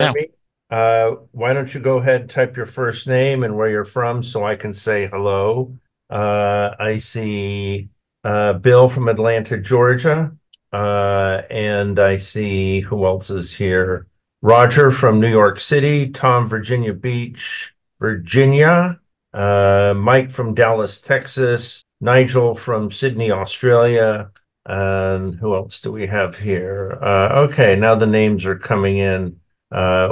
Yeah. Why don't you go ahead and type your first name and where you're from so I can say hello. I see Bill from Atlanta, Georgia. And I see who else is here. Roger from New York City, Tom, Virginia Beach, Virginia, Mike from Dallas, Texas, Nigel from Sydney, Australia, and who else do we have here? Okay, now the names are coming in.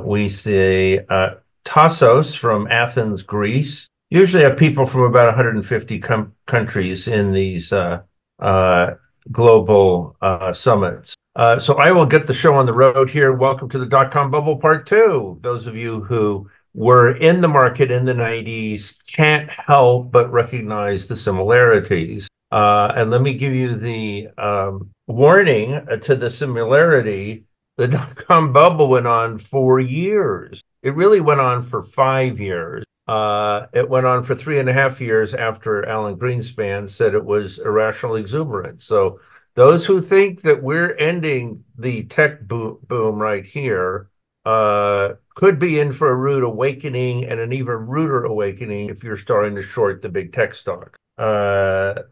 We see Tassos from Athens, Greece. Usually have people from about 150 countries in these global summits. So I will get the show on the road here. Welcome to the dot-com bubble part two. Those of you who were in the market in the 90s can't help but recognize the similarities. And let me give you the warning to the similarity. The dot-com bubble went on for years. It really went on for 5 years. It went on for 3.5 years after Alan Greenspan said it was irrational exuberance. So those who think that we're ending the tech boom right here could be in for a rude awakening, and an even ruder awakening if you're starting to short the big tech stock. Okay,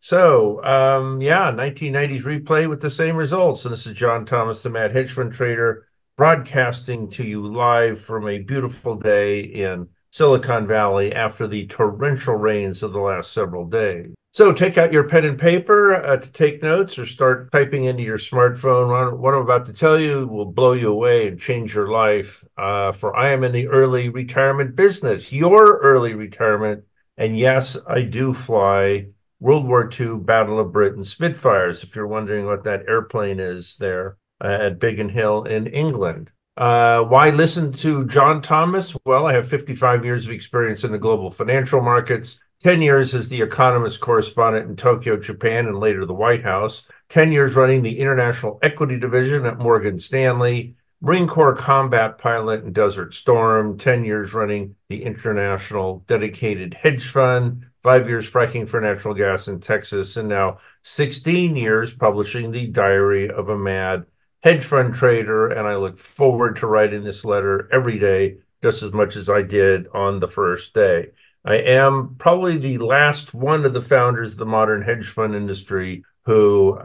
so 1990s replay with the same results. And this is John Thomas, the Mad Hedge Fund Trader, broadcasting to you live from a beautiful day in Silicon Valley after the torrential rains of the last several days. So take out your pen and paper to take notes or start typing into your smartphone. What I'm about to tell you will blow you away and change your life, for I am in the early retirement business, your early retirement. And yes, I do fly World War II Battle of Britain Spitfires, if you're wondering what that airplane is there at Biggin Hill in England. Why listen to John Thomas? Well, I have 55 years of experience in the global financial markets, 10 years as the Economist correspondent in Tokyo, Japan, and later the White House, 10 years running the International Equity Division at Morgan Stanley, Marine Corps combat pilot in Desert Storm, 10 years running the International Dedicated Hedge Fund, 5 years fracking for natural gas in Texas, and now 16 years publishing the Diary of a Mad Hedge Fund Trader. And I look forward to writing this letter every day, just as much as I did on the first day. I am probably the last one of the founders of the modern hedge fund industry who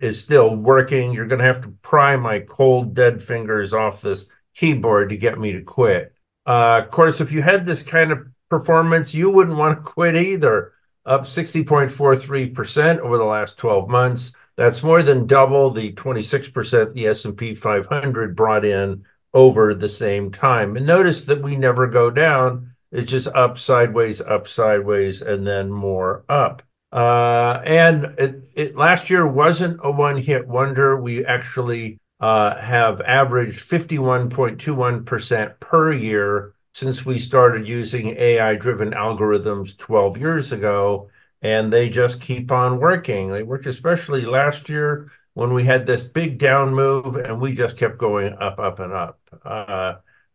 is still working. You're going to have to pry my cold, dead fingers off this keyboard to get me to quit. Of course, if you had this kind of performance, you wouldn't want to quit either. Up 60.43% over the last 12 months. That's more than double the 26% the S&P 500 brought in over the same time. And notice that we never go down. It's just up, sideways, and then more up. And it last year wasn't a one-hit wonder. We actually have averaged 51.21% per year since we started using AI-driven algorithms 12 years ago, and they just keep on working. They worked especially last year when we had this big down move, and we just kept going up, up, and up.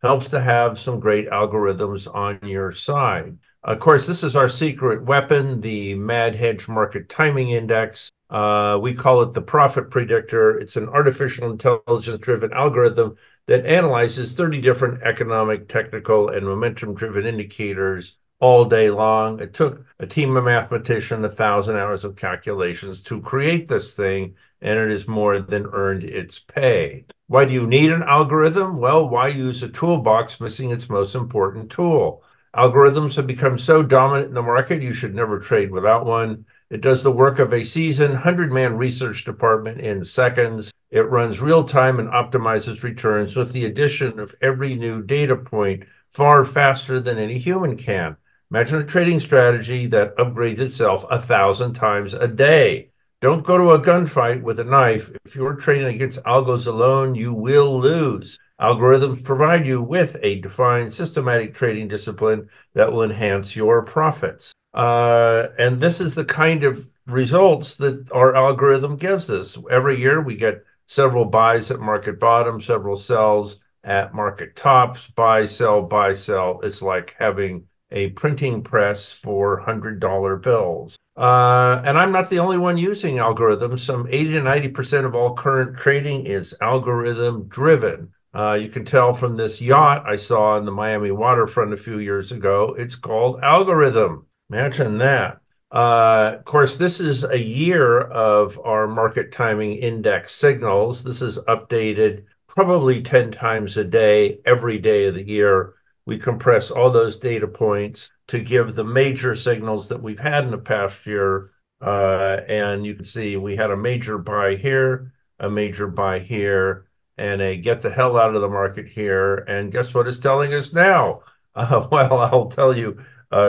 Helps to have some great algorithms on your side. Of course, this is our secret weapon, the Mad Hedge Market Timing Index. We call it the Profit Predictor. It's an artificial intelligence-driven algorithm that analyzes 30 different economic, technical, and momentum-driven indicators all day long. It took a team of mathematicians 1,000 hours of calculations to create this thing, and it has more than earned its pay. Why do you need an algorithm? Well, why use a toolbox missing its most important tool? Algorithms have become so dominant in the market, you should never trade without one. It does the work of a seasoned 100-man research department in seconds. It runs real-time and optimizes returns with the addition of every new data point far faster than any human can. Imagine a trading strategy that upgrades itself 1,000 times a day. Don't go to a gunfight with a knife. If you're trading against algos alone, you will lose. Algorithms provide you with a defined systematic trading discipline that will enhance your profits. And this is the kind of results that our algorithm gives us. Every year we get several buys at market bottom, several sells at market tops, buy, sell, buy, sell. It's like having a printing press for $100 bills. And I'm not the only one using algorithms. Some 80 to 90% of all current trading is algorithm driven. You can tell from this yacht I saw on the Miami waterfront a few years ago. It's called Algorithm. Imagine that. Of course, this is a year of our market timing index signals. This is updated probably 10 times a day, every day of the year. We compress all those data points to give the major signals that we've had in the past year. And you can see we had a major buy here, a major buy here, and a get the hell out of the market here. And guess what it's telling us now? Well, I'll tell you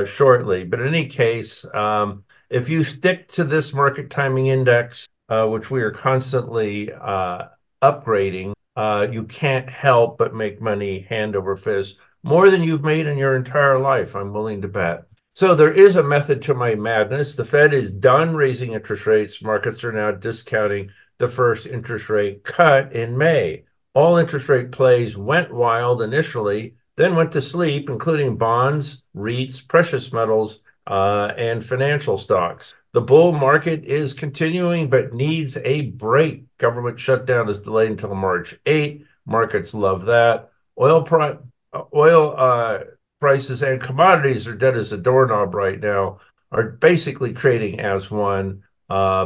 shortly. But in any case, if you stick to this market timing index, which we are constantly upgrading, you can't help but make money hand over fist. More than you've made in your entire life, I'm willing to bet. So there is a method to my madness. The Fed is done raising interest rates. Markets are now discounting the first interest rate cut in May. All interest rate plays went wild initially, then went to sleep, including bonds, REITs, precious metals, and financial stocks. The bull market is continuing but needs a break. Government shutdown is delayed until March 8. Markets love that. Oil prices and commodities are dead as a doorknob right now, are basically trading as one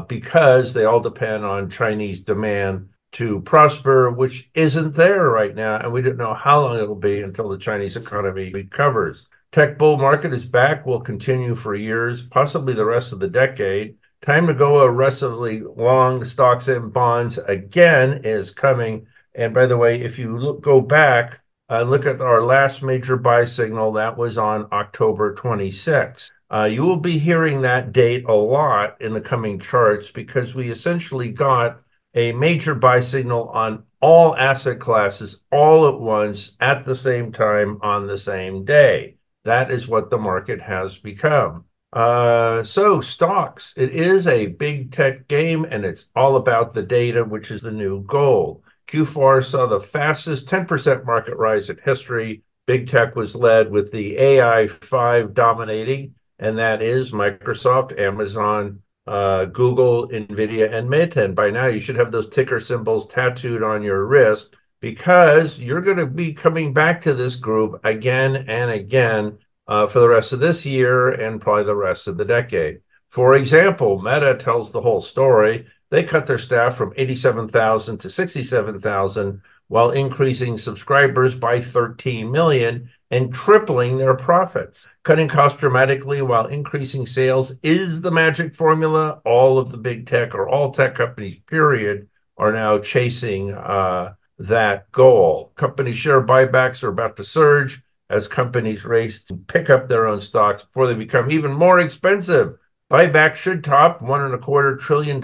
because they all depend on Chinese demand to prosper, which isn't there right now. And we don't know how long it'll be until the Chinese economy recovers. Tech bull market is back, will continue for years, possibly the rest of the decade. Time to go aggressively long stocks and bonds again is coming. And by the way, if you go back, look at our last major buy signal. That was on October 26. You will be hearing that date a lot in the coming charts because we essentially got a major buy signal on all asset classes all at once at the same time on the same day. That is what the market has become. So stocks, it is a big tech game and it's all about the data, which is the new goal. Q4 saw the fastest 10% market rise in history. Big tech was led with the AI 5 dominating, and that is Microsoft, Amazon, Google, NVIDIA, and Meta. And by now you should have those ticker symbols tattooed on your wrist because you're going to be coming back to this group again and again for the rest of this year and probably the rest of the decade. For example, Meta tells the whole story. They cut their staff from 87,000 to 67,000 while increasing subscribers by 13 million and tripling their profits. Cutting costs dramatically while increasing sales is the magic formula. All of the big tech or all tech companies, period, are now chasing that goal. Company share buybacks are about to surge as companies race to pick up their own stocks before they become even more expensive. Buyback should top $1.25 trillion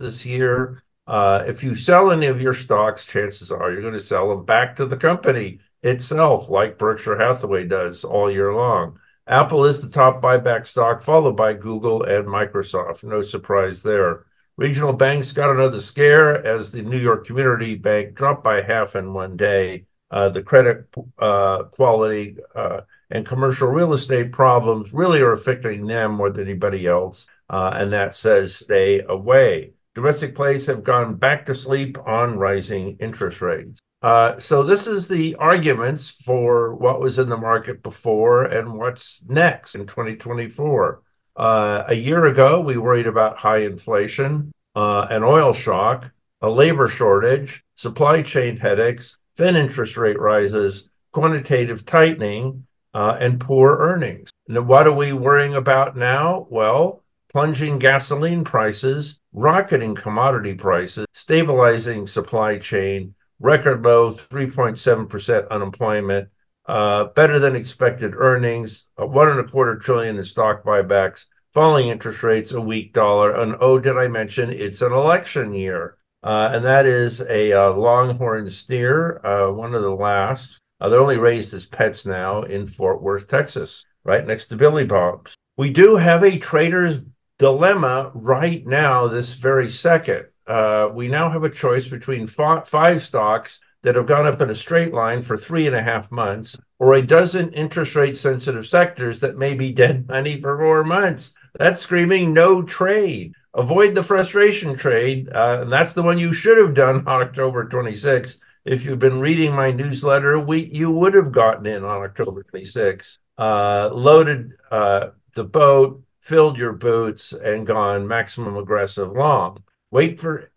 this year. If you sell any of your stocks, chances are you're going to sell them back to the company itself, like Berkshire Hathaway does all year long. Apple is the top buyback stock, followed by Google and Microsoft. No surprise there. Regional banks got another scare as the New York Community Bank dropped by half in one day. The credit quality and commercial real estate problems really are affecting them more than anybody else. And that says stay away. Domestic plays have gone back to sleep on rising interest rates. So this is the arguments for what was in the market before and what's next in 2024. A year ago, we worried about high inflation, an oil shock, a labor shortage, supply chain headaches, Fed interest rate rises, quantitative tightening, and poor earnings. Now, what are we worrying about now? Well, plunging gasoline prices, rocketing commodity prices, stabilizing supply chain, record low 3.7% unemployment, better than expected earnings, $1.25 trillion in stock buybacks, falling interest rates, a weak dollar, and oh, did I mention it's an election year? And that is a Longhorn steer, one of the last. They're only raised as pets now in Fort Worth, Texas, right next to Billy Bob's. We do have a trader's dilemma right now, this very second. We now have a choice between five stocks that have gone up in a straight line for 3.5 months, or a dozen interest rate sensitive sectors that may be dead money for 4 months. That's screaming no trade. Avoid the frustration trade. And that's the one you should have done on October 26th. If you've been reading my newsletter, you would have gotten in on October 26th, loaded the boat, filled your boots, and gone maximum aggressive long. Wait for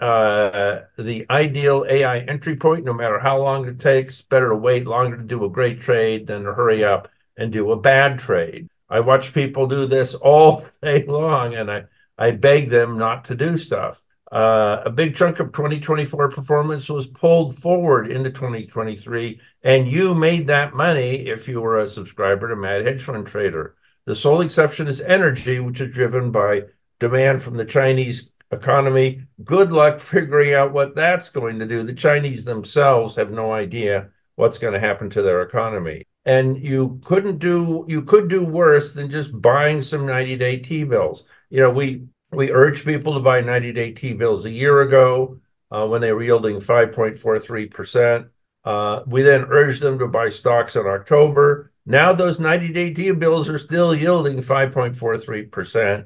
the ideal AI entry point, no matter how long it takes. Better to wait longer to do a great trade than to hurry up and do a bad trade. I watch people do this all day long, and I beg them not to do stuff. A big chunk of 2024 performance was pulled forward into 2023, and you made that money if you were a subscriber to Mad Hedge Fund Trader. The sole exception is energy, which is driven by demand from the Chinese economy. Good luck figuring out what that's going to do. The Chinese themselves have no idea what's going to happen to their economy. And you could do worse than just buying some 90-day T-bills. You know, we urged people to buy 90-day T-bills a year ago when they were yielding 5.43%. We then urged them to buy stocks in October. Now those 90-day T-bills are still yielding 5.43%.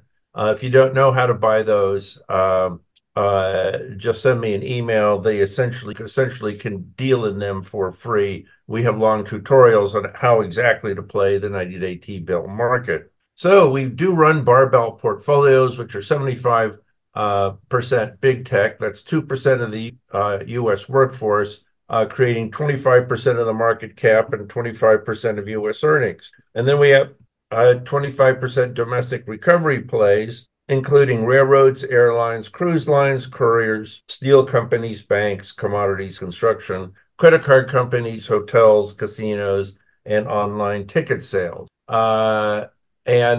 If you don't know how to buy those, just send me an email. They essentially can deal in them for free. We have long tutorials on how exactly to play the 90-day T-bill market. So we do run barbell portfolios, which are 75% big tech. That's 2% of the U.S. workforce, creating 25% of the market cap and 25% of U.S. earnings. And then we have 25% domestic recovery plays, including railroads, airlines, cruise lines, couriers, steel companies, banks, commodities, construction, credit card companies, hotels, casinos, and online ticket sales. And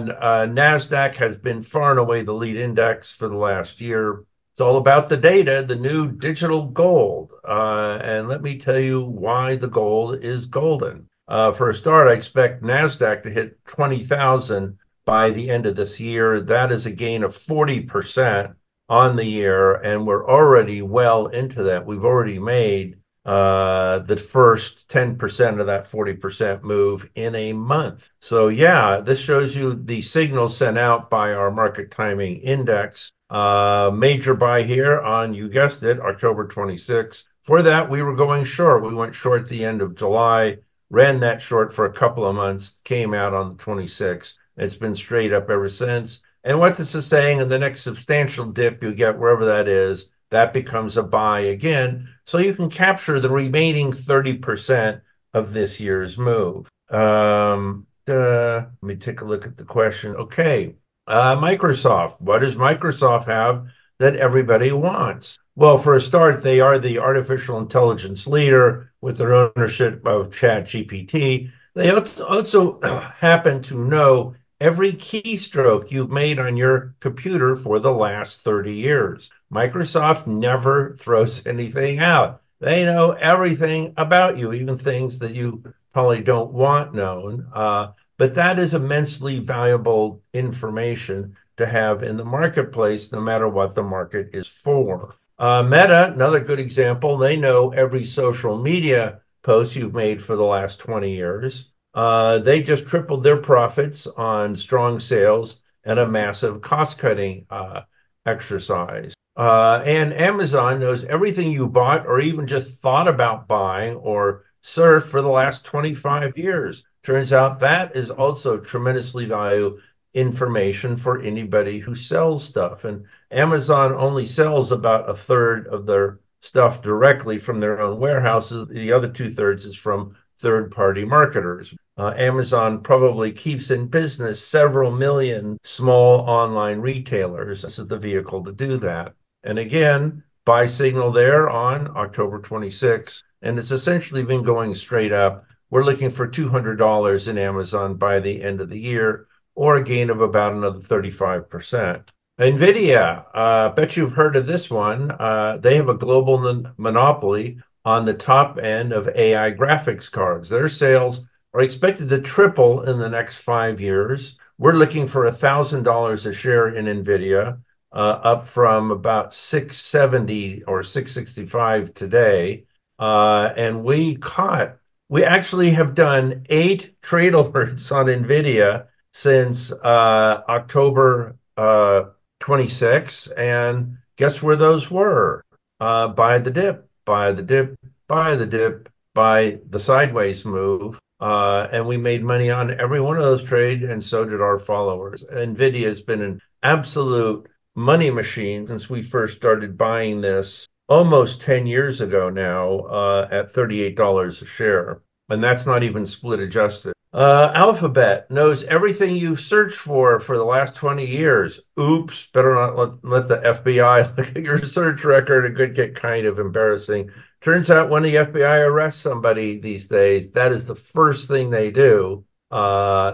NASDAQ has been far and away the lead index for the last year. It's all about the data, the new digital gold. And let me tell you why the gold is golden. For a start, I expect NASDAQ to hit 20,000 by the end of this year. That is a gain of 40% on the year, and we're already well into that. We've already made the first 10% of that 40% move in a month. So yeah, this shows you the signals sent out by our market timing index. Major buy here on, you guessed it, October 26th. For that, we were going short. We went short the end of July. Ran that short for a couple of months, came out on the 26th. It's been straight up ever since. And what this is saying, in the next substantial dip you get, wherever that is, that becomes a buy again. So you can capture the remaining 30% of this year's move. Let me take a look at the question. Okay, Microsoft. What does Microsoft have that everybody wants? Well, for a start, they are the artificial intelligence leader with their ownership of ChatGPT. They also happen to know every keystroke you've made on your computer for the last 30 years. Microsoft never throws anything out. They know everything about you, even things that you probably don't want known. But that is immensely valuable information to have in the marketplace, no matter what the market is for. Meta, another good example, they know every social media post you've made for the last 20 years. They just tripled their profits on strong sales and a massive cost-cutting exercise. And Amazon knows everything you bought or even just thought about buying or surfed for the last 25 years. Turns out that is also tremendously valuable information for anybody who sells stuff. And Amazon only sells about a third of their stuff directly from their own warehouses. The other 2/3 is from third-party marketers. Amazon probably keeps in business several million small online retailers. This is the vehicle to do that. And again, buy signal there on October 26th. And it's essentially been going straight up. We're looking for $200 in Amazon by the end of the year, or a gain of about another 35%. NVIDIA, bet you've heard of this one. They have a global monopoly on the top end of AI graphics cards. Their sales are expected to triple in the next 5 years. We're looking for $1,000 a share in NVIDIA, up from about $670 or $665 today. And we actually have done 8 trade alerts on NVIDIA since October 26, and guess where those were? Buy the dip, buy the dip, buy the dip, buy the sideways move. And we made money on every one of those trades, and so did our followers. NVIDIA has been an absolute money machine since we first started buying this almost 10 years ago now at $38 a share. And that's not even split adjusted. Alphabet knows everything you've searched for the last 20 years. Oops, better not let the FBI look at your search record. It could get kind of embarrassing. Turns out when the FBI arrests somebody these days, that is the first thing they do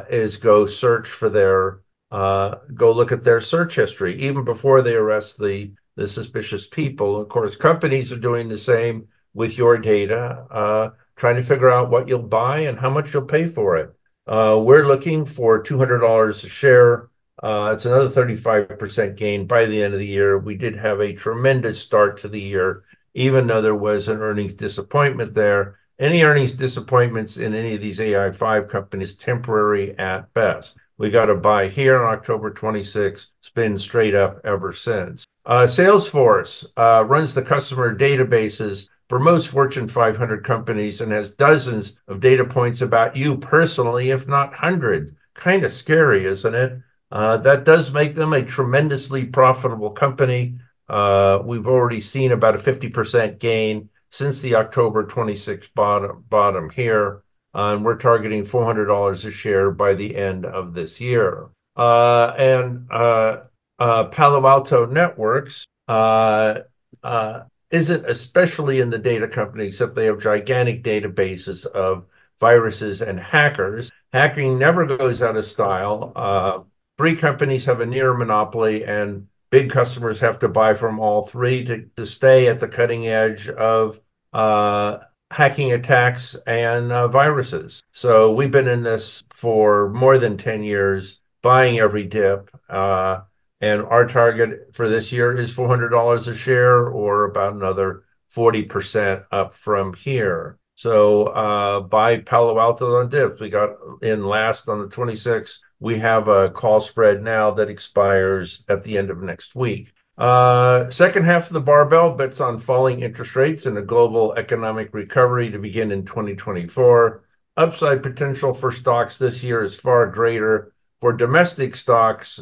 is go search for their, go look at their search history, even before they arrest the suspicious people. Of course, companies are doing the same with your data, trying to figure out what you'll buy and how much you'll pay for it. We're looking for $200 a share. It's another 35% gain by the end of the year. We did have a tremendous start to the year, even though there was an earnings disappointment there. Any earnings disappointments in any of these AI5 companies, temporary at best. We got a buy here on October 26, it's been straight up ever since. Salesforce runs the customer databases for most Fortune 500 companies and has dozens of data points about you personally, if not hundreds. Kind of scary, isn't it? That does make them a tremendously profitable company. We've already seen about a 50% gain since the October 26 bottom here. And we're targeting $400 a share by the end of this year. Palo Alto Networks isn't especially in the data company, except they have gigantic databases of viruses and hackers. Hacking never goes out of style. 3 companies have a near monopoly, and big customers have to buy from all 3 to stay at the cutting edge of hacking attacks and viruses. So we've been in this for more than 10 years, buying every dip. And our target for this year is $400 a share, or about another 40% up from here. So buy Palo Alto on dips. We got in last on the 26th. We have a call spread now that expires at the end of next week. Second half of the barbell bets on falling interest rates and a global economic recovery to begin in 2024. Upside potential for stocks this year is far greater for domestic stocks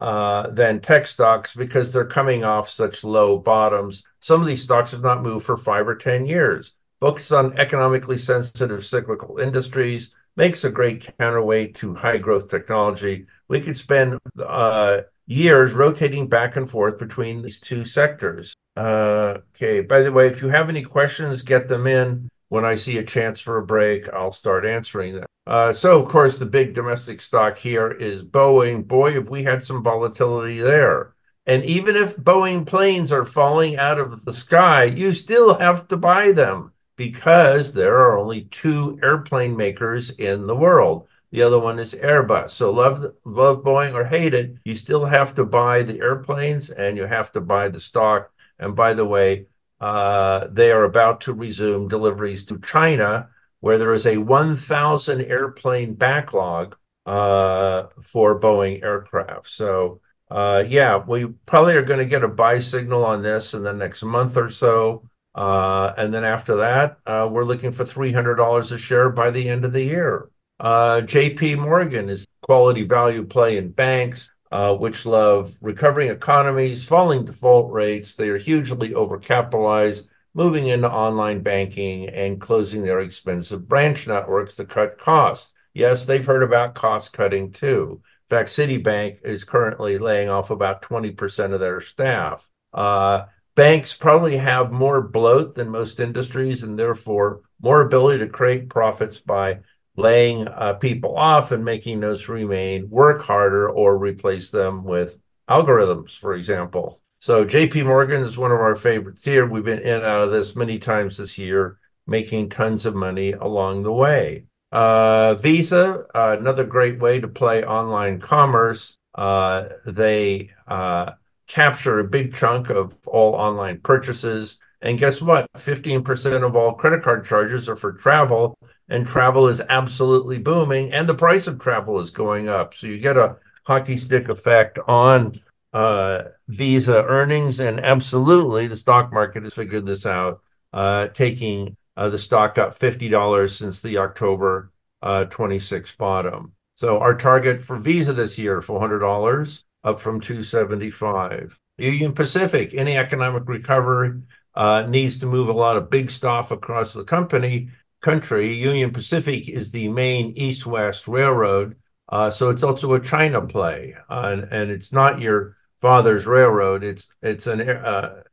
than tech stocks, because they're coming off such low bottoms. Some of these stocks have not moved for 5 or 10 years. Focus on economically sensitive cyclical industries makes a great counterweight to high growth technology. We could spend years rotating back and forth between these two sectors. Okay, by the way, if you have any questions, get them in. When I see a chance for a break, I'll start answering them. So, of course, the big domestic stock here is Boeing. Boy, have we had some volatility there. And even if Boeing planes are falling out of the sky, you still have to buy them, because there are only 2 airplane makers in the world. The other one is Airbus. So love Boeing or hate it, you still have to buy the airplanes and you have to buy the stock. And by the way, they are about to resume deliveries to China, where there is a 1,000 airplane backlog for Boeing aircraft. So we probably are going to get a buy signal on this in the next month or so. And then after that, we're looking for $300 a share by the end of the year. JP Morgan is quality value play in banks, which love recovering economies, falling default rates. They are hugely overcapitalized, moving into online banking and closing their expensive branch networks to cut costs. Yes, they've heard about cost cutting too. In fact, Citibank is currently laying off about 20% of their staff. Banks probably have more bloat than most industries, and therefore more ability to create profits by laying people off and making those remain, work harder, or replace them with algorithms, for example. So JP Morgan is one of our favorites here. We've been in and out of this many times this year, making tons of money along the way. Visa, another great way to play online commerce. They capture a big chunk of all online purchases And guess what? 15% of all credit card charges are for travel, and travel is absolutely booming, and the price of travel is going up. So you get a hockey stick effect on Visa earnings, and absolutely the stock market has figured this out, taking the stock up $50 since the October 26 bottom. So our target for Visa this year, $400, up from $275. Union Pacific, any economic recovery needs to move a lot of big stuff across the country. Union Pacific is the main east-west railroad, so it's also a China play, and it's not your father's railroad. The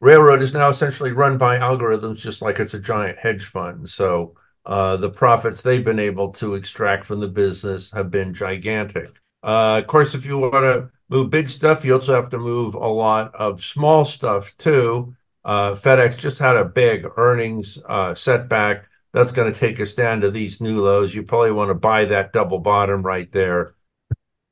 railroad is now essentially run by algorithms, just like it's a giant hedge fund. So the profits they've been able to extract from the business have been gigantic. Of course, if you want to move big stuff, you also have to move a lot of small stuff too. FedEx just had a big earnings setback. That's going to take us down to these new lows. You probably want to buy that double bottom right there.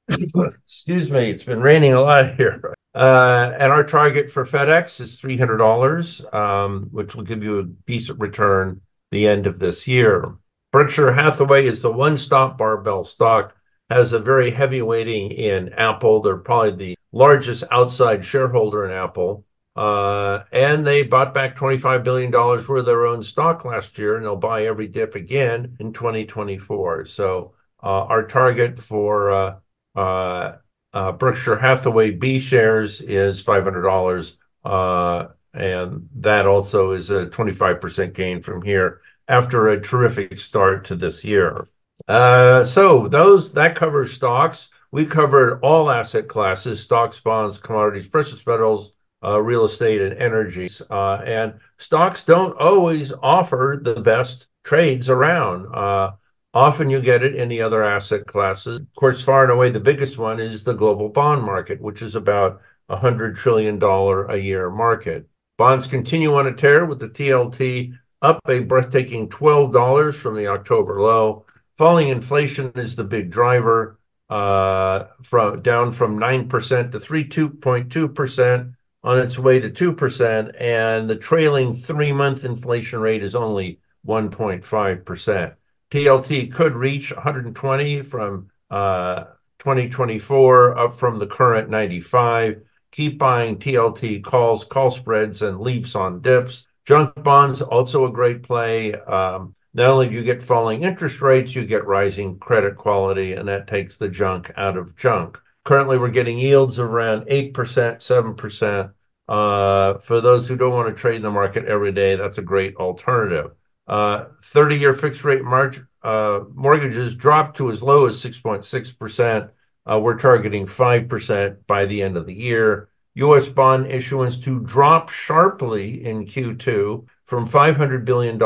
Excuse me, it's been raining a lot here. And our target for FedEx is $300, which will give you a decent return the end of this year. Berkshire Hathaway is the one-stop barbell stock, has a very heavy weighting in Apple. They're probably the largest outside shareholder in Apple. And they bought back $25 billion worth of their own stock last year, and they'll buy every dip again in 2024. So our target for Berkshire Hathaway B shares is $500, and that also is a 25% gain from here after a terrific start to this year. So that covers stocks. We covered all asset classes: stocks, bonds, commodities, precious metals, real estate, and energies. And stocks don't always offer the best trades around. Often you get it in the other asset classes. Of course, far and away, the biggest one is the global bond market, which is about $100 trillion a year market. Bonds continue on a tear, with the TLT up a breathtaking $12 from the October low. Falling inflation is the big driver, down from 9% to 3.2%, on its way to 2%, and the trailing three-month inflation rate is only 1.5%. TLT could reach 120 from 2024, up from the current 95. Keep buying TLT calls, call spreads, and leaps on dips. Junk bonds, also a great play. Not only do you get falling interest rates, you get rising credit quality, and that takes the junk out of junk. Currently, we're getting yields of around 8%, 7%. For those who don't want to trade in the market every day, that's a great alternative. 30-year fixed-rate mortgages dropped to as low as 6.6%. We're targeting 5% by the end of the year. U.S. bond issuance to drop sharply in Q2 from $500 billion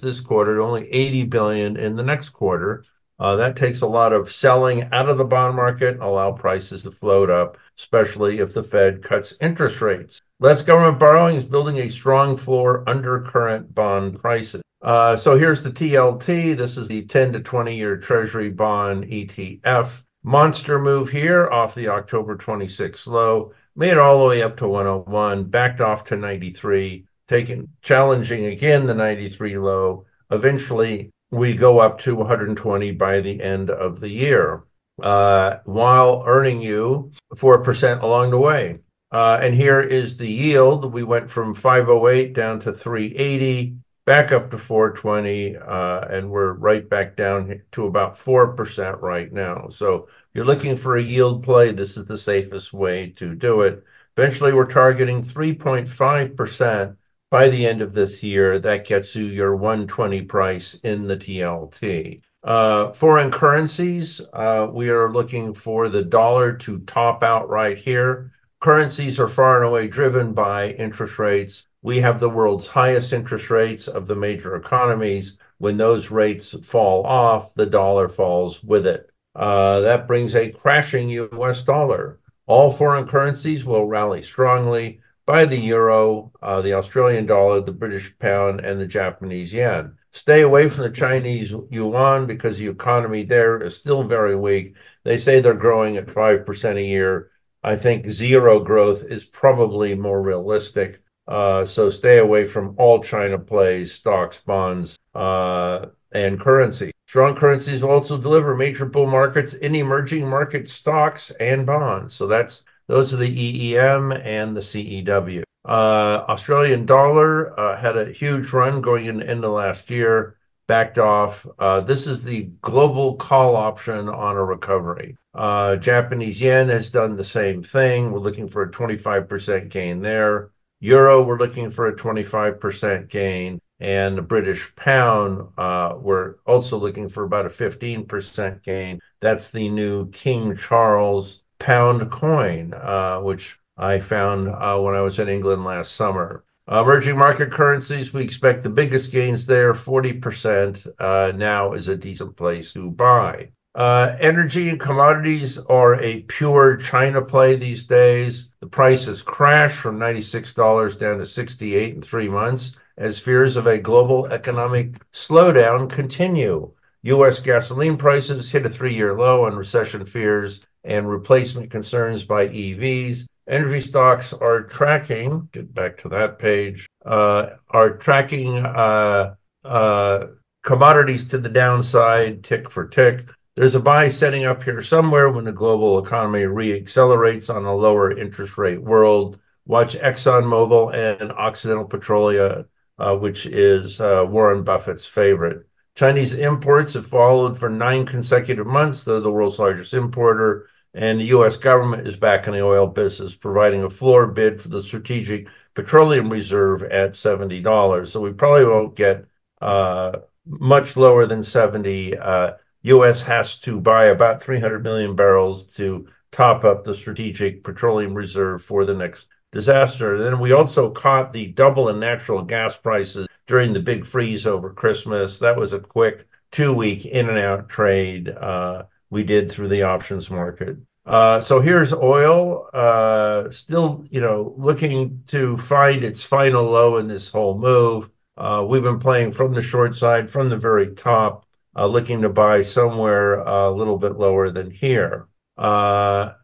this quarter to only $80 billion in the next quarter. That takes a lot of selling out of the bond market, allow prices to float up, especially if the Fed cuts interest rates. Less government borrowing is building a strong floor under current bond prices. So here's the TLT. This is the 10 to 20-year Treasury bond ETF. Monster move here off the October 26 low. Made all the way up to 101, backed off to 93, challenging again the 93 low. Eventually, we go up to 120 by the end of the year, while earning you 4% along the way. And here is the yield. We went from 508 down to 380, back up to 420, and we're right back down to about 4% right now. So if you're looking for a yield play, this is the safest way to do it. Eventually, we're targeting 3.5%. by the end of this year. That gets you your 120 price in the TLT. Foreign currencies, we are looking for the dollar to top out right here. Currencies are far and away driven by interest rates. We have the world's highest interest rates of the major economies. When those rates fall off, the dollar falls with it. That brings a crashing U.S. dollar. All foreign currencies will rally strongly. Buy the euro, the Australian dollar, the British pound, and the Japanese yen. Stay away from the Chinese yuan because the economy there is still very weak. They say they're growing at 5% a year. I think zero growth is probably more realistic. So stay away from all China plays, stocks, bonds, and currency. Strong currencies will also deliver major bull markets in emerging market stocks and bonds. So those are the EEM and the CEW. Australian dollar had a huge run going into the end of last year, backed off. This is the global call option on a recovery. Japanese yen has done the same thing. We're looking for a 25% gain there. Euro, we're looking for a 25% gain. And the British pound, we're also looking for about a 15% gain. That's the new King Charles pound coin, which I found when I was in England last summer. Emerging market currencies, we expect the biggest gains there, 40%. Now is a decent place to buy. Energy and commodities are a pure China play these days. The price has crashed from $96 down to $68 in 3 months as fears of a global economic slowdown continue. U.S. gasoline prices hit a 3-year low on recession fears and replacement concerns by EVs. Energy stocks are tracking, get back to that page, commodities to the downside, tick for tick. There's a buy setting up here somewhere when the global economy re-accelerates on a lower interest rate world. Watch ExxonMobil and Occidental Petroleum, which is Warren Buffett's favorite. Chinese imports have followed for 9 consecutive months. They're the world's largest importer. And the U.S. government is back in the oil business, providing a floor bid for the Strategic Petroleum Reserve at $70. So we probably won't get much lower than $70. U.S. has to buy about 300 million barrels to top up the Strategic Petroleum Reserve for the next disaster. And then we also caught the double in natural gas prices during the big freeze over Christmas. That was a quick 2-week in-and-out trade we did through the options market. So here's oil, still, looking to find its final low in this whole move. We've been playing from the short side, from the very top, looking to buy somewhere a little bit lower than here. And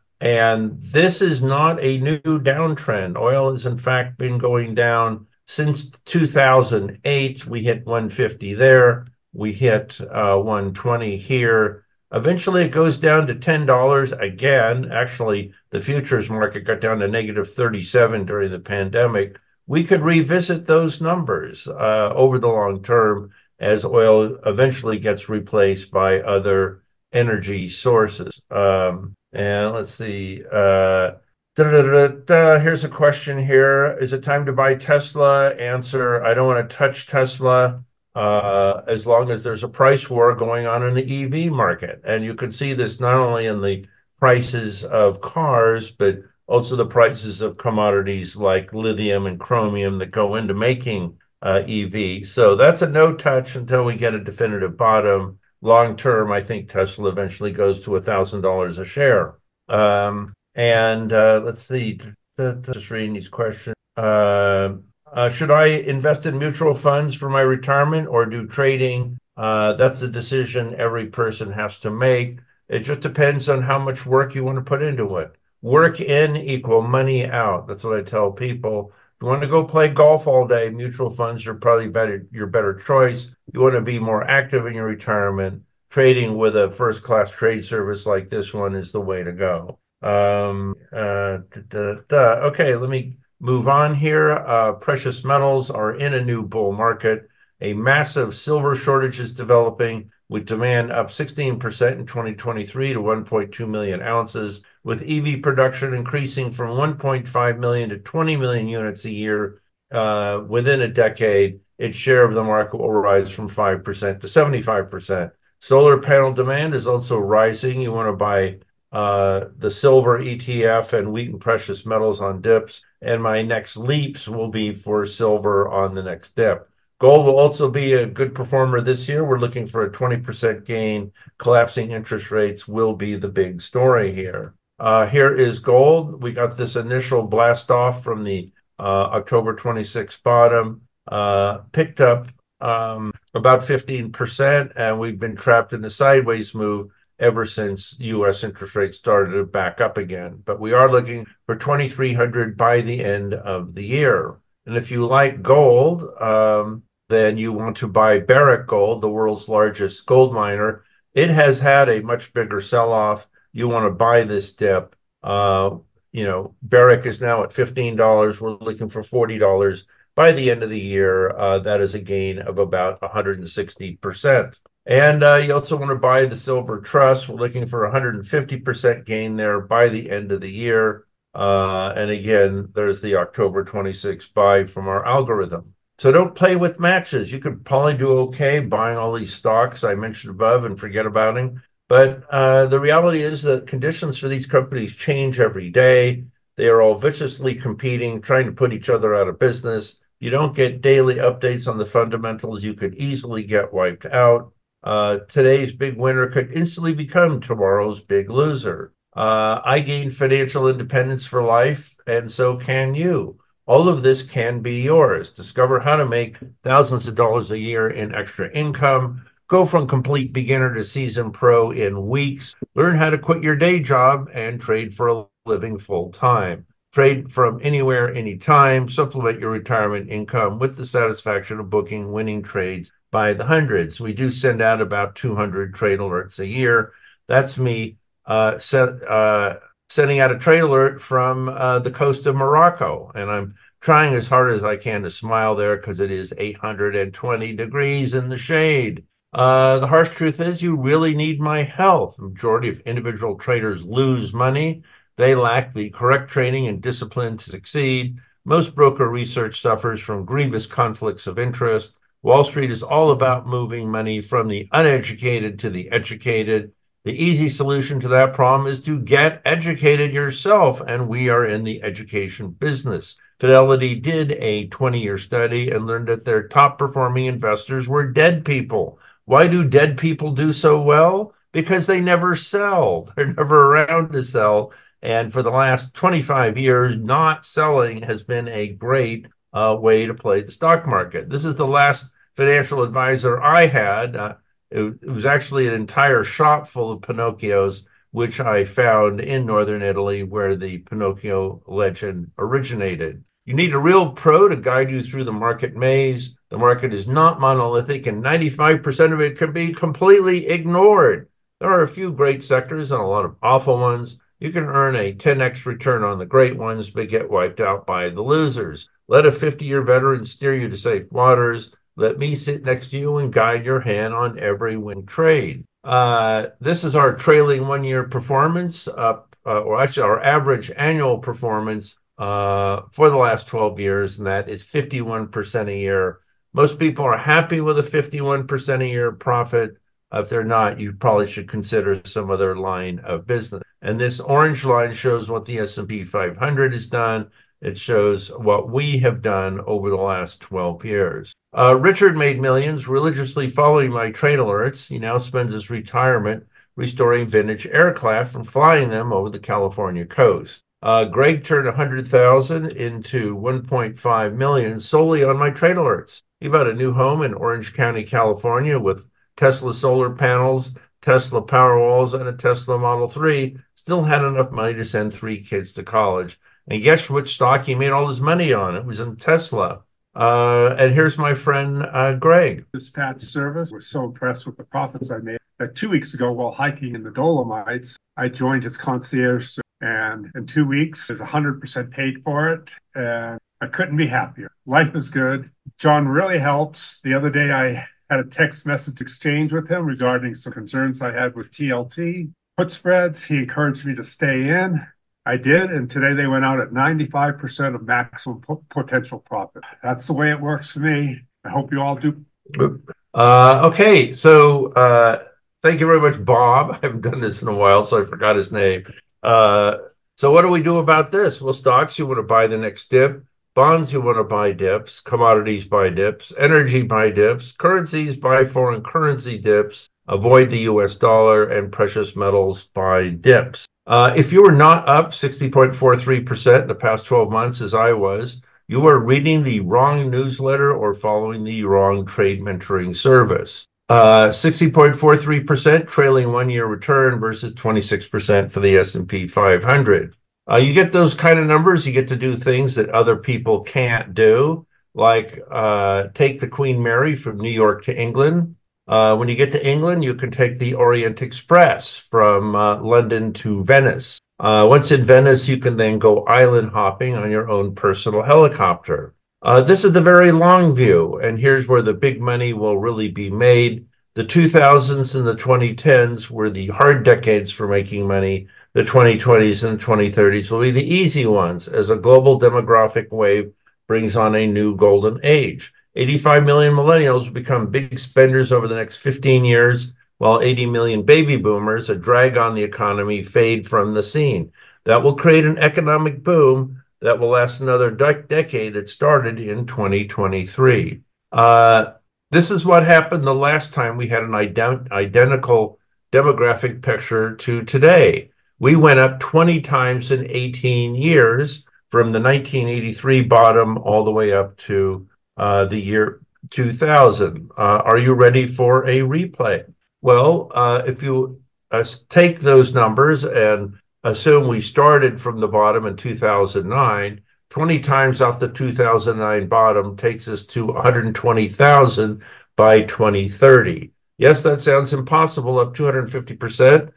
this is not a new downtrend. Oil has, in fact, been going down since 2008. We hit 150 there. We hit 120 here. Eventually, it goes down to $10 again. Actually, the futures market got down to negative 37 during the pandemic. We could revisit those numbers over the long term as oil eventually gets replaced by other energy sources. And let's see. Here's a question here. Is it time to buy Tesla? Answer, I don't want to touch Tesla. As long as there's a price war going on in the EV market. And you can see this not only in the prices of cars, but also the prices of commodities like lithium and chromium that go into making EV. So that's a no touch until we get a definitive bottom. Long term, I think Tesla eventually goes to $1,000 a share. Let's see, just reading these questions. Should I invest in mutual funds for my retirement or do trading? That's a decision every person has to make. It just depends on how much work you want to put into it. Work in equal money out. That's what I tell people. If you want to go play golf all day, mutual funds are probably your better choice. You want to be more active in your retirement. Trading with a first-class trade service like this one is the way to go. Okay, let me move on here. Precious metals are in a new bull market. A massive silver shortage is developing, with demand up 16% in 2023 to 1.2 million ounces, with EV production increasing from 1.5 million to 20 million units a year. Within a decade, its share of the market will rise from 5% to 75%. Solar panel demand is also rising. You want to buy the silver ETF and wheat and precious metals on dips, and my next leaps will be for silver on the next dip. Gold will also be a good performer this year. We're looking for a 20% gain. Collapsing interest rates will be the big story here. Here is gold. We got this initial blast off from the October 26th bottom, picked up about 15%, and we've been trapped in a sideways move ever since U.S. interest rates started to back up again. But we are looking for $2,300 by the end of the year. And if you like gold, then you want to buy Barrick Gold, the world's largest gold miner. It has had a much bigger sell-off. You want to buy this dip. Barrick is now at $15. We're looking for $40. By the end of the year, that is a gain of about 160%. And you also want to buy the Silver Trust. We're looking for 150% gain there by the end of the year. And again, there's the October 26th buy from our algorithm. So don't play with matches. You could probably do okay buying all these stocks I mentioned above and forget about them. But the reality is that conditions for these companies change every day. They are all viciously competing, trying to put each other out of business. You don't get daily updates on the fundamentals. You could easily get wiped out. Today's big winner could instantly become tomorrow's big loser. I gained financial independence for life, and so can you. All of this can be yours. Discover how to make thousands of dollars a year in extra income. Go from complete beginner to seasoned pro in weeks. Learn how to quit your day job and trade for a living full time. Trade from anywhere, anytime. Supplement your retirement income with the satisfaction of booking winning trades by the hundreds. We do send out about 200 trade alerts a year. That's me sending out a trade alert from the coast of Morocco. And I'm trying as hard as I can to smile there because it is 820 degrees in the shade. The harsh truth is you really need my help. The majority of individual traders lose money. They lack the correct training and discipline to succeed. Most broker research suffers from grievous conflicts of interest. Wall Street is all about moving money from the uneducated to the educated. The easy solution to that problem is to get educated yourself, and we are in the education business. Fidelity did a 20-year study and learned that their top-performing investors were dead people. Why do dead people do so well? Because they never sell. They're never around to sell. And for the last 25 years, not selling has been a great way to play the stock market. This is the last financial advisor I had. It was actually an entire shop full of Pinocchios, which I found in northern Italy, where the Pinocchio legend originated. You need a real pro to guide you through the market maze. The market is not monolithic, and 95% of it can be completely ignored. There are a few great sectors and a lot of awful ones. You can earn a 10x return on the great ones, but get wiped out by the losers. Let a 50-year veteran steer you to safe waters. Let me sit next to you and guide your hand on every win trade. This is our trailing one-year performance, our average annual performance for the last 12 years, and that is 51% a year. Most people are happy with a 51% a year profit. If they're not, you probably should consider some other line of business. And this orange line shows what the S&P 500 has done. It shows what we have done over the last 12 years. Richard made millions religiously following my trade alerts. He now spends his retirement restoring vintage aircraft and flying them over the California coast. Greg turned $100,000 into $1.5 million solely on my trade alerts. He bought a new home in Orange County, California with Tesla solar panels, Tesla Powerwalls, and a Tesla Model 3, still had enough money to send 3 kids to college. And guess which stock he made all his money on? It was in Tesla. And here's my friend, Greg. Dispatch service. I was so impressed with the profits I made that 2 weeks ago, while hiking in the Dolomites, I joined his concierge. And in 2 weeks, is 100% paid for it. And I couldn't be happier. Life is good. John really helps. The other day, I had a text message exchange with him regarding some concerns I had with TLT, put spreads. He encouraged me to stay in. I did, and today they went out at 95% of maximum potential profit. That's the way it works for me. I hope you all do. Okay, so thank you very much, Bob. I haven't done this in a while, so I forgot his name. So what do we do about this? Well, stocks, you want to buy the next dip. Bonds, you want to buy dips. Commodities, buy dips. Energy, buy dips. Currencies, buy foreign currency dips. Avoid the U.S. dollar, and precious metals, buy dips. If you were not up 60.43% in the past 12 months, as I was, you are reading the wrong newsletter or following the wrong trade mentoring service. 60.43% trailing one-year return versus 26% for the S&P 500. You get those kind of numbers, you get to do things that other people can't do, like take the Queen Mary from New York to England. When you get to England, you can take the Orient Express from London to Venice. Once in Venice, you can then go island hopping on your own personal helicopter. This is the very long view, and here's where the big money will really be made. The 2000s and the 2010s were the hard decades for making money. The 2020s and 2030s will be the easy ones as a global demographic wave brings on a new golden age. 85 million millennials will become big spenders over the next 15 years, while 80 million baby boomers, a drag on the economy, fade from the scene. That will create an economic boom that will last another decade. It started in 2023. This is what happened the last time we had an identical demographic picture to today. We went up 20 times in 18 years from the 1983 bottom all the way up to the year 2000. Are you ready for a replay? Well, if you take those numbers and assume we started from the bottom in 2009, 20 times off the 2009 bottom takes us to 120,000 by 2030. Yes, that sounds impossible, up 250%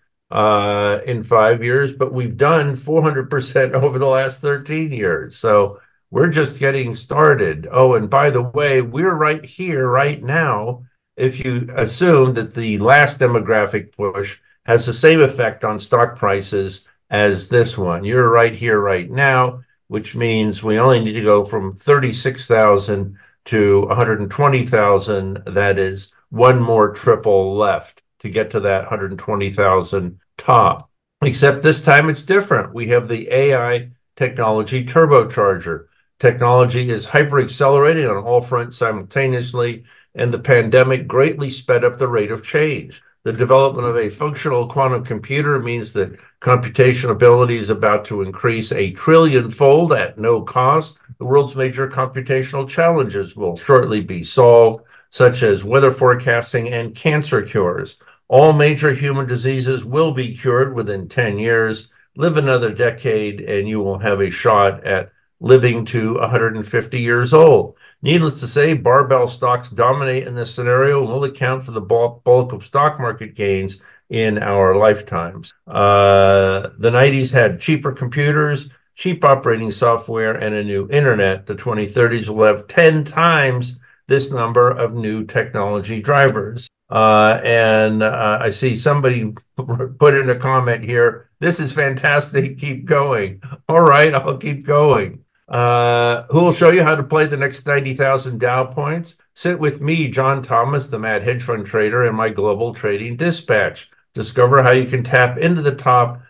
in 5 years, but we've done 400% over the last 13 years. So we're just getting started. Oh, and by the way, we're right here, right now, if you assume that the last demographic push has the same effect on stock prices as this one. You're right here, right now, which means we only need to go from 36,000 to 120,000. That is one more triple left to get to that 120,000 top. Except this time it's different. We have the AI technology turbocharger. Technology is hyper-accelerating on all fronts simultaneously, and the pandemic greatly sped up the rate of change. The development of a functional quantum computer means that computation ability is about to increase a trillion-fold at no cost. The world's major computational challenges will shortly be solved, such as weather forecasting and cancer cures. All major human diseases will be cured within 10 years. Live another decade, and you will have a shot at living to 150 years old. Needless to say, barbell stocks dominate in this scenario and will account for the bulk of stock market gains in our lifetimes. The 90s had cheaper computers, cheap operating software, and a new internet. The 2030s will have 10 times this number of new technology drivers. I see somebody put in a comment here, this is fantastic, keep going. All right, I'll keep going. Who will show you how to play the next 90,000 Dow points? Sit with me, John Thomas, the Mad Hedge Fund Trader, and my Global Trading Dispatch. Discover how you can tap into the top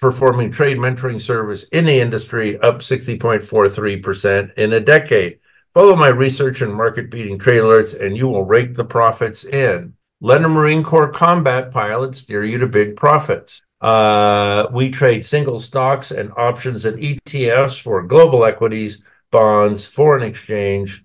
performing trade mentoring service in the industry, up 60.43% in a decade. Follow my research and market-beating trade alerts, and you will rake the profits in. Let a Marine Corps combat pilot steer you to big profits. We trade single stocks and options and ETFs for global equities, bonds, foreign exchange,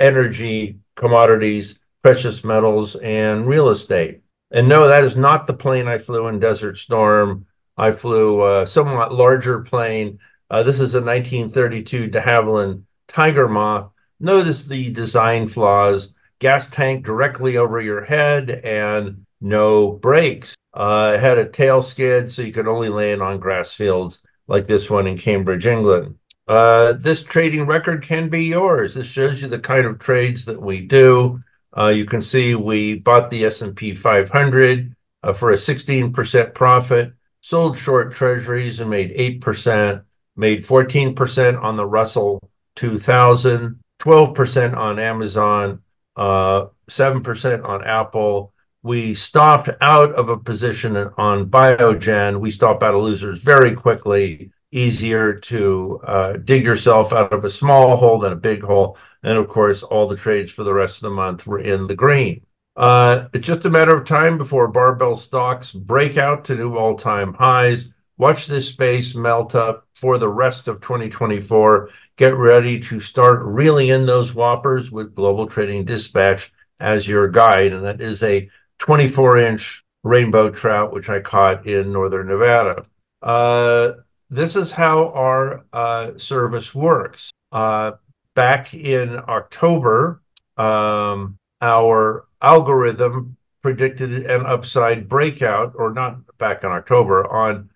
energy, commodities, precious metals, and real estate. And no, that is not the plane I flew in Desert Storm. I flew a somewhat larger plane. This is a 1932 de Havilland Tiger Moth. Notice the design flaws. Gas tank directly over your head and no brakes. It had a tail skid, so you could only land on grass fields like this one in Cambridge, England. This trading record can be yours. This shows you the kind of trades that we do. You can see we bought the S&P 500 for a 16% profit, sold short treasuries and made 8%, made 14% on the Russell 2000, 12% on Amazon, 7% on Apple. We stopped out of a position on Biogen. We stop out of losers very quickly. Easier to dig yourself out of a small hole than a big hole. And of course, all the trades for the rest of the month were in the green. It's just a matter of time before barbell stocks break out to new all-time highs. Watch this space melt up for the rest of 2024. Get ready to start reeling in those whoppers with Global Trading Dispatch as your guide. And that is a 24-inch rainbow trout, which I caught in northern Nevada. This is how our service works. Back in October, our algorithm predicted an upside breakout, or not back in October, on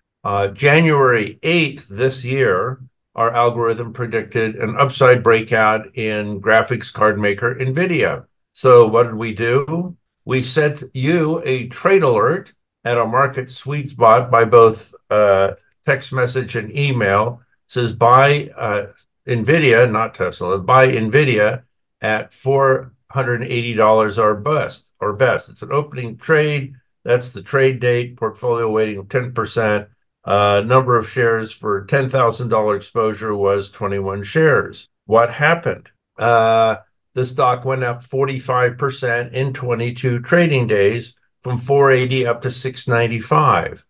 January 8th this year, our algorithm predicted an upside breakout in graphics card maker NVIDIA. So what did we do? We sent you a trade alert at a market sweet spot by both text message and email. It says buy NVIDIA, not Tesla, buy NVIDIA at $480 or bust or best. It's an opening trade. That's the trade date, portfolio weighting of 10%. Number of shares for $10,000 exposure was 21 shares. What happened? The stock went up 45% in 22 trading days, from 480 up to 695.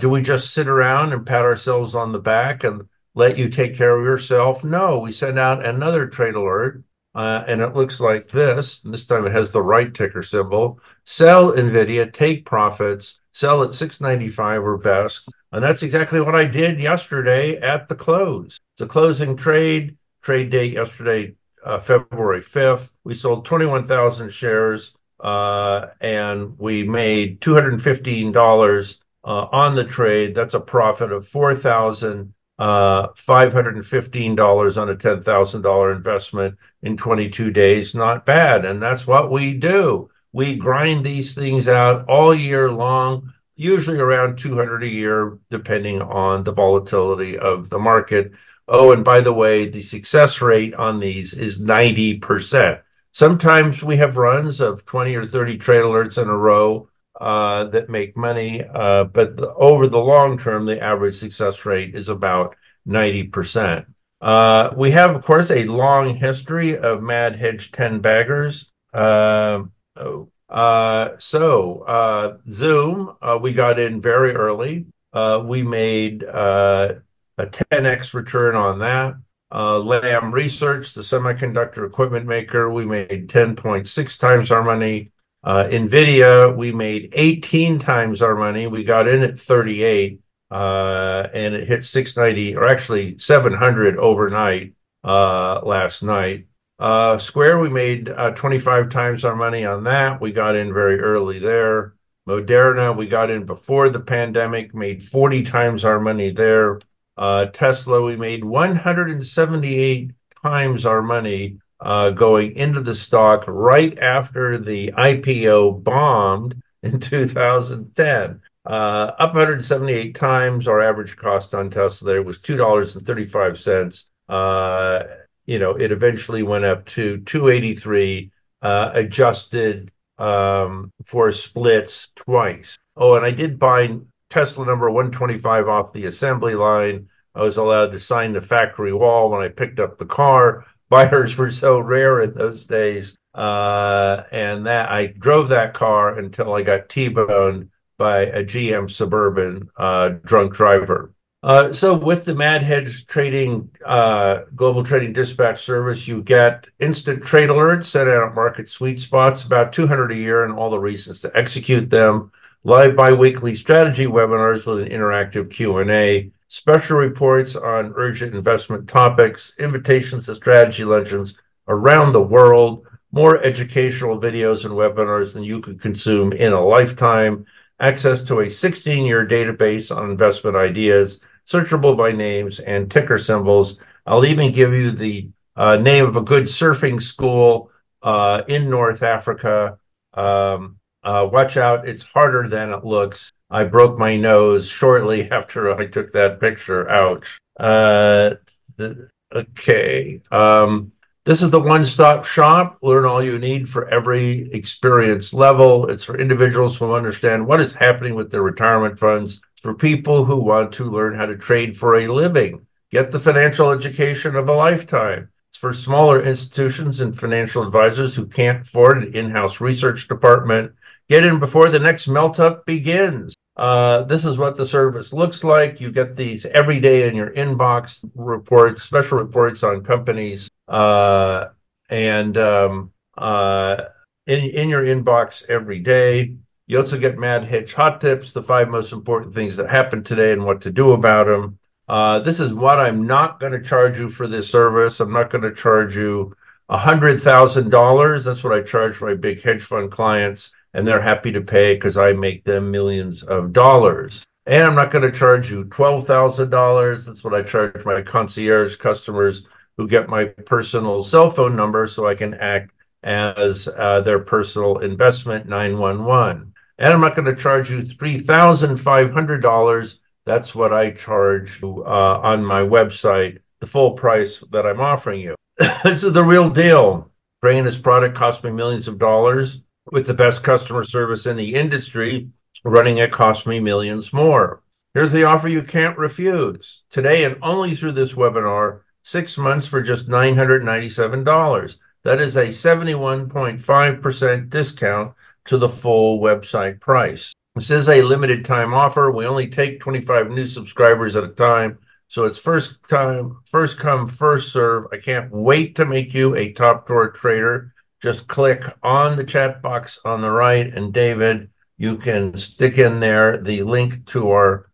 Do we just sit around and pat ourselves on the back and let you take care of yourself? No, we send out another trade alert, and it looks like this. And this time it has the right ticker symbol. Sell NVIDIA, take profits, sell at 695 or best. And that's exactly what I did yesterday at the close. It's a closing trade, trade date yesterday, February 5th. We sold 21,000 shares, and we made $215 on the trade. That's a profit of $4,515 on a $10,000 investment in 22 days. Not bad. And that's what we do. We grind these things out all year long, usually around 200 a year, depending on the volatility of the market. Oh, and by the way, the success rate on these is 90%. Sometimes we have runs of 20 or 30 trade alerts in a row that make money, but over the long term, the average success rate is about 90%. We have, of course, a long history of Mad Hedge 10-baggers. Zoom, we got in very early. We made a 10x return on that. Lam Research, the semiconductor equipment maker, we made 10.6 times our money. NVIDIA, we made 18 times our money. We got in at 38, and it hit 690, or actually 700 overnight last night. Square, we made 25 times our money on that. We got in very early there. Moderna, we got in before the pandemic, made 40 times our money there. Tesla, we made 178 times our money going into the stock right after the IPO bombed in 2010. Up 178 times. Our average cost on Tesla there was $2.35. It eventually went up to $2.83, adjusted for splits twice. Oh, and I did buy Tesla number 125 off the assembly line. I was allowed to sign the factory wall when I picked up the car. Buyers were so rare in those days. And that I drove that car until I got T-boned by a GM Suburban drunk driver. So with the Mad Hedge Trading, Global Trading Dispatch service, you get instant trade alerts set out at market sweet spots, about 200 a year, and all the reasons to execute them. Live bi-weekly strategy webinars with an interactive Q&A, special reports on urgent investment topics, invitations to strategy luncheons around the world, more educational videos and webinars than you could consume in a lifetime, access to a 16-year database on investment ideas, searchable by names and ticker symbols. I'll even give you the name of a good surfing school in North Africa. Watch out, it's harder than it looks. I broke my nose shortly after I took that picture. Ouch. Okay. This is the one-stop shop. Learn all you need for every experience level. It's for individuals who understand what is happening with their retirement funds, for people who want to learn how to trade for a living. Get the financial education of a lifetime. It's for smaller institutions and financial advisors who can't afford an in-house research department. Get in before the next melt-up begins. This is what the service looks like. You get these every day in your inbox, reports, special reports on companies, and in your inbox every day. You also get Mad Hedge Hot Tips, the 5 most important things that happened today and what to do about them. This is what I'm not going to charge you for this service. I'm not going to charge you $100,000. That's what I charge my big hedge fund clients, and they're happy to pay because I make them millions of dollars. And I'm not going to charge you $12,000. That's what I charge my concierge customers who get my personal cell phone number so I can act as their personal investment 911. And I'm not going to charge you $3,500. That's what I charge on my website, the full price that I'm offering you. This is the real deal. Bringing this product cost me millions of dollars. With the best customer service in the industry, running it cost me millions more. Here's the offer you can't refuse. Today and only through this webinar, 6 months for just $997. That is a 71.5% discount to the full website price. This is a limited time offer. We only take 25 new subscribers at a time. So it's first come, first serve. I can't wait to make you a top drawer trader. Just click on the chat box on the right. And David, you can stick in there the link to our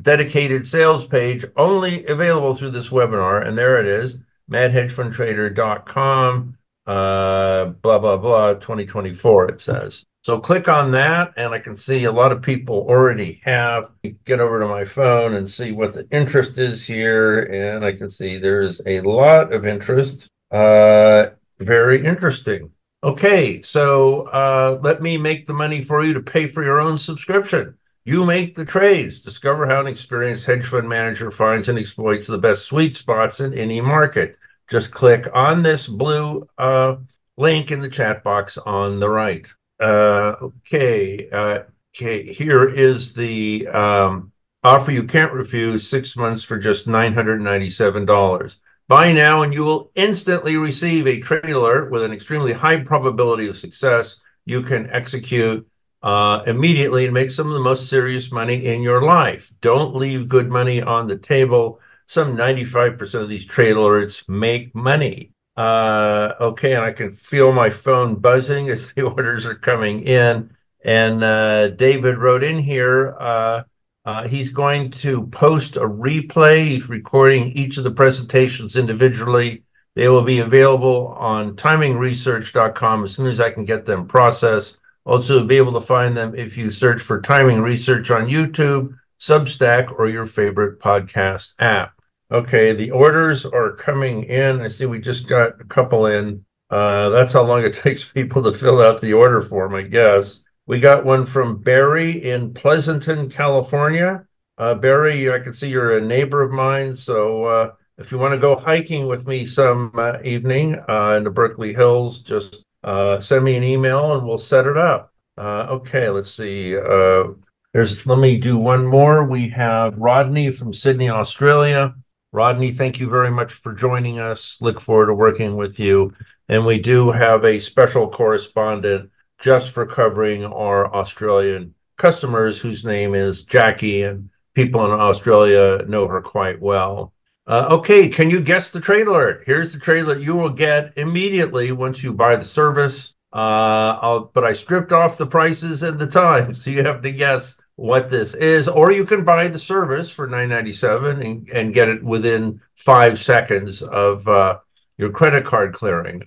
dedicated sales page, only available through this webinar. And there it is. madhedgefundtrader.com, blah, blah, blah, 2024, it says. So click on that, and I can see a lot of people already have. Get over to my phone and see what the interest is here, and I can see there's a lot of interest. Very interesting. Okay, so let me make the money for you to pay for your own subscription. You make the trades. Discover how an experienced hedge fund manager finds and exploits the best sweet spots in any market. Just click on this blue link in the chat box on the right. Okay. Here is the offer you can't refuse, 6 months for just $997. Buy now and you will instantly receive a trade alert with an extremely high probability of success. You can execute immediately and make some of the most serious money in your life. Don't leave good money on the table. Some 95% of these trade alerts make money. Okay, and I can feel my phone buzzing as the orders are coming in. And David wrote in here, he's going to post a replay. He's recording each of the presentations individually. They will be available on timingresearch.com as soon as I can get them processed. Also, be able to find them if you search for Timing Research on YouTube, Substack, or your favorite podcast app. Okay, the orders are coming in. I see we just got a couple in. That's how long it takes people to fill out the order form, I guess. We got one from Barry in Pleasanton, California. Barry, I can see you're a neighbor of mine, so if you want to go hiking with me some evening in the Berkeley Hills, just send me an email and we'll set it up. Okay, let's see. Let me do one more. We have Rodney from Sydney, Australia. Rodney, thank you very much for joining us. Look forward to working with you. And we do have a special correspondent just for covering our Australian customers whose name is Jackie, and people in Australia know her quite well. Okay, can you guess the trade alert? Here's the trade alert you will get immediately once you buy the service. But I stripped off the prices and the time, so you have to guess what this is. Or you can buy the service for $997 and get it within 5 seconds of your credit card clearing.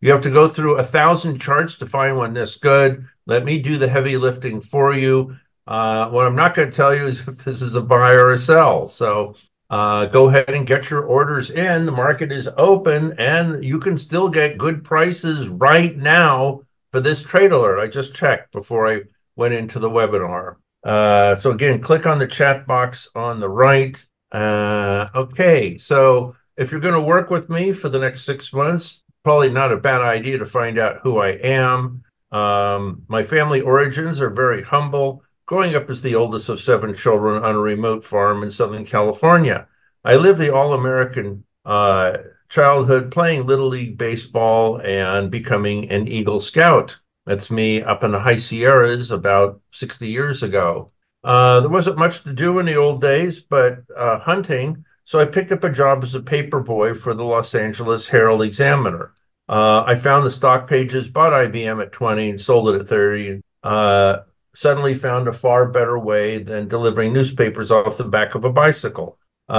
You have to go through 1,000 charts to find one this good. Let me do the heavy lifting for you. What I'm not going to tell you is if this is a buy or a sell. So go ahead and get your orders in. The market is open, and you can still get good prices right now for this trade alert. I just checked before I went into the webinar. So again, click on the chat box on the right. Okay, so if you're going to work with me for the next 6 months, probably not a bad idea to find out who I am. My family origins are very humble. Growing up as the oldest of 7 children on a remote farm in Southern California, I lived the all-American childhood, playing Little League baseball and becoming an Eagle Scout. That's me up in the High Sierras about 60 years ago. There wasn't much to do in the old days, but hunting. So I picked up a job as a paperboy for the Los Angeles Herald Examiner. I found the stock pages, bought IBM at 20 and sold it at 30, and suddenly found a far better way than delivering newspapers off the back of a bicycle. At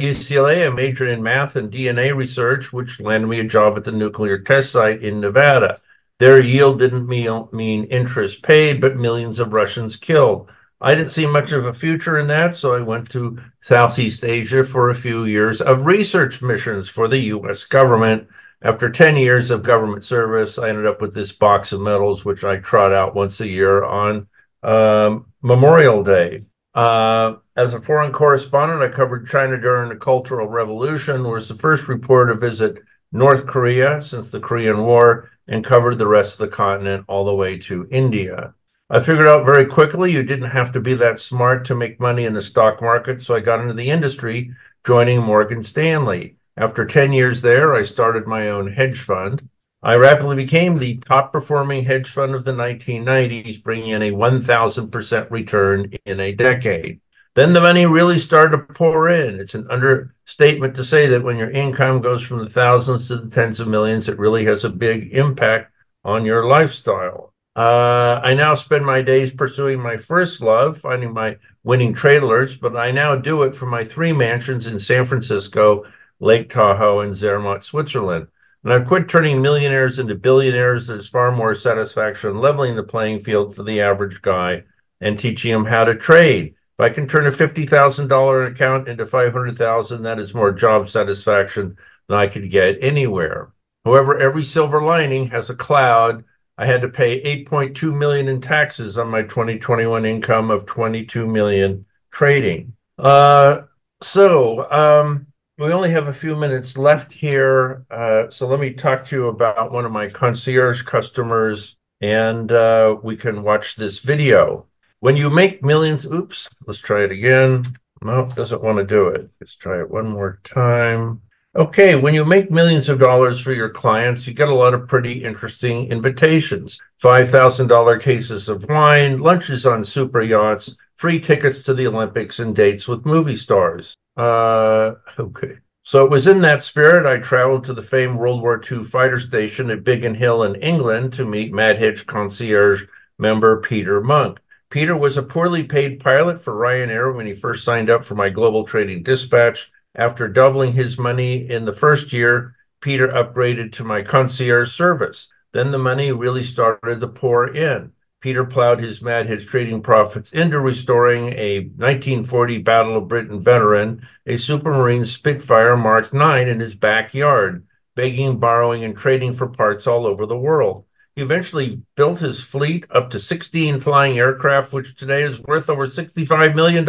UCLA, I majored in math and DNA research, which landed me a job at the nuclear test site in Nevada. Their yield didn't mean interest paid, but millions of Russians killed. I didn't see much of a future in that, so I went to Southeast Asia for a few years of research missions for the U.S. government. After 10 years of government service, I ended up with this box of medals, which I trot out once a year on Memorial Day. As a foreign correspondent, I covered China during the Cultural Revolution, was the first reporter to visit North Korea since the Korean War, and covered the rest of the continent all the way to India. I figured out very quickly you didn't have to be that smart to make money in the stock market, so I got into the industry, joining Morgan Stanley. After 10 years there, I started my own hedge fund. I rapidly became the top-performing hedge fund of the 1990s, bringing in a 1,000% return in a decade. Then the money really started to pour in. It's an understatement to say that when your income goes from the thousands to the tens of millions, it really has a big impact on your lifestyle. I now spend my days pursuing my first love, finding my winning trade alerts, but I now do it from my three mansions in San Francisco, Lake Tahoe, and Zermatt, Switzerland. And I've quit turning millionaires into billionaires. There's far more satisfaction in leveling the playing field for the average guy and teaching him how to trade. If I can turn a $50,000 account into $500,000, that is more job satisfaction than I could get anywhere. However, every silver lining has a cloud. I had to pay $8.2 million in taxes on my 2021 income of $22 million trading. We only have a few minutes left here, so let me talk to you about one of my concierge customers, and we can watch this video. When you make millions, oops, let's try it again. Nope, doesn't want to do it. Let's try it one more time. Okay, when you make millions of dollars for your clients, you get a lot of pretty interesting invitations. $5,000 cases of wine, lunches on super yachts, free tickets to the Olympics, and dates with movie stars. Okay. So it was in that spirit I traveled to the famed World War II fighter station at Biggin Hill in England to meet Mad Hedge concierge member Peter Monk. Peter was a poorly paid pilot for Ryanair when he first signed up for my Global Trading Dispatch. After doubling his money in the first year, Peter upgraded to my concierge service. Then the money really started to pour in. Peter plowed his Mad Hedge trading profits into restoring a 1940 Battle of Britain veteran, a Supermarine Spitfire Mark 9 in his backyard, begging, borrowing, and trading for parts all over the world. He eventually built his fleet up to 16 flying aircraft, which today is worth over $65 million.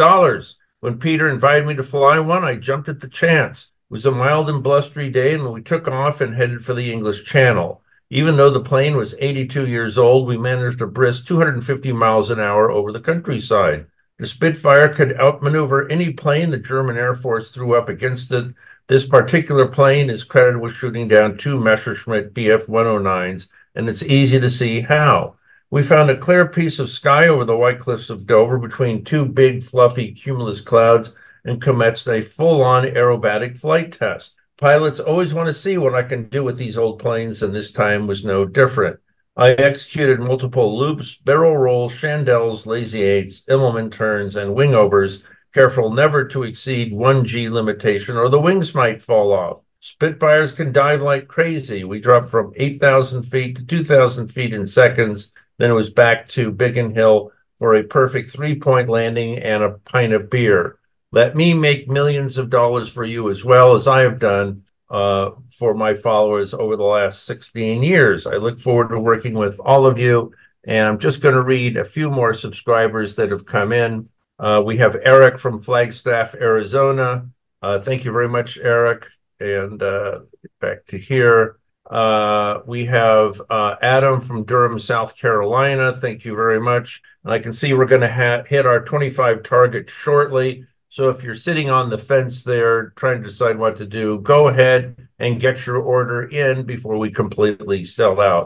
When Peter invited me to fly one, I jumped at the chance. It was a mild and blustery day, and we took off and headed for the English Channel. Even though the plane was 82 years old, we managed to brisk 250 miles an hour over the countryside. The Spitfire could outmaneuver any plane the German Air Force threw up against it. This particular plane is credited with shooting down two Messerschmitt Bf-109s, and it's easy to see how. We found a clear piece of sky over the White Cliffs of Dover between two big, fluffy cumulus clouds and commenced a full-on aerobatic flight test. Pilots always want to see what I can do with these old planes, and this time was no different. I executed multiple loops, barrel rolls, chandelles, lazy eights, Immelman turns, and wingovers, careful never to exceed 1G limitation or the wings might fall off. Spitfires can dive like crazy. We dropped from 8,000 feet to 2,000 feet in seconds, then it was back to Biggin Hill for a perfect three-point landing and a pint of beer. Let me make millions of dollars for you as well as I have done for my followers over the last 16 years. I look forward to working with all of you. And I'm just going to read a few more subscribers that have come in. We have Eric from Flagstaff, Arizona. Thank you very much, Eric. And back to here. We have Adam from Durham, South Carolina. Thank you very much. And I can see we're going to hit our 25 target shortly. So if you're sitting on the fence there trying to decide what to do, go ahead and get your order in before we completely sell out.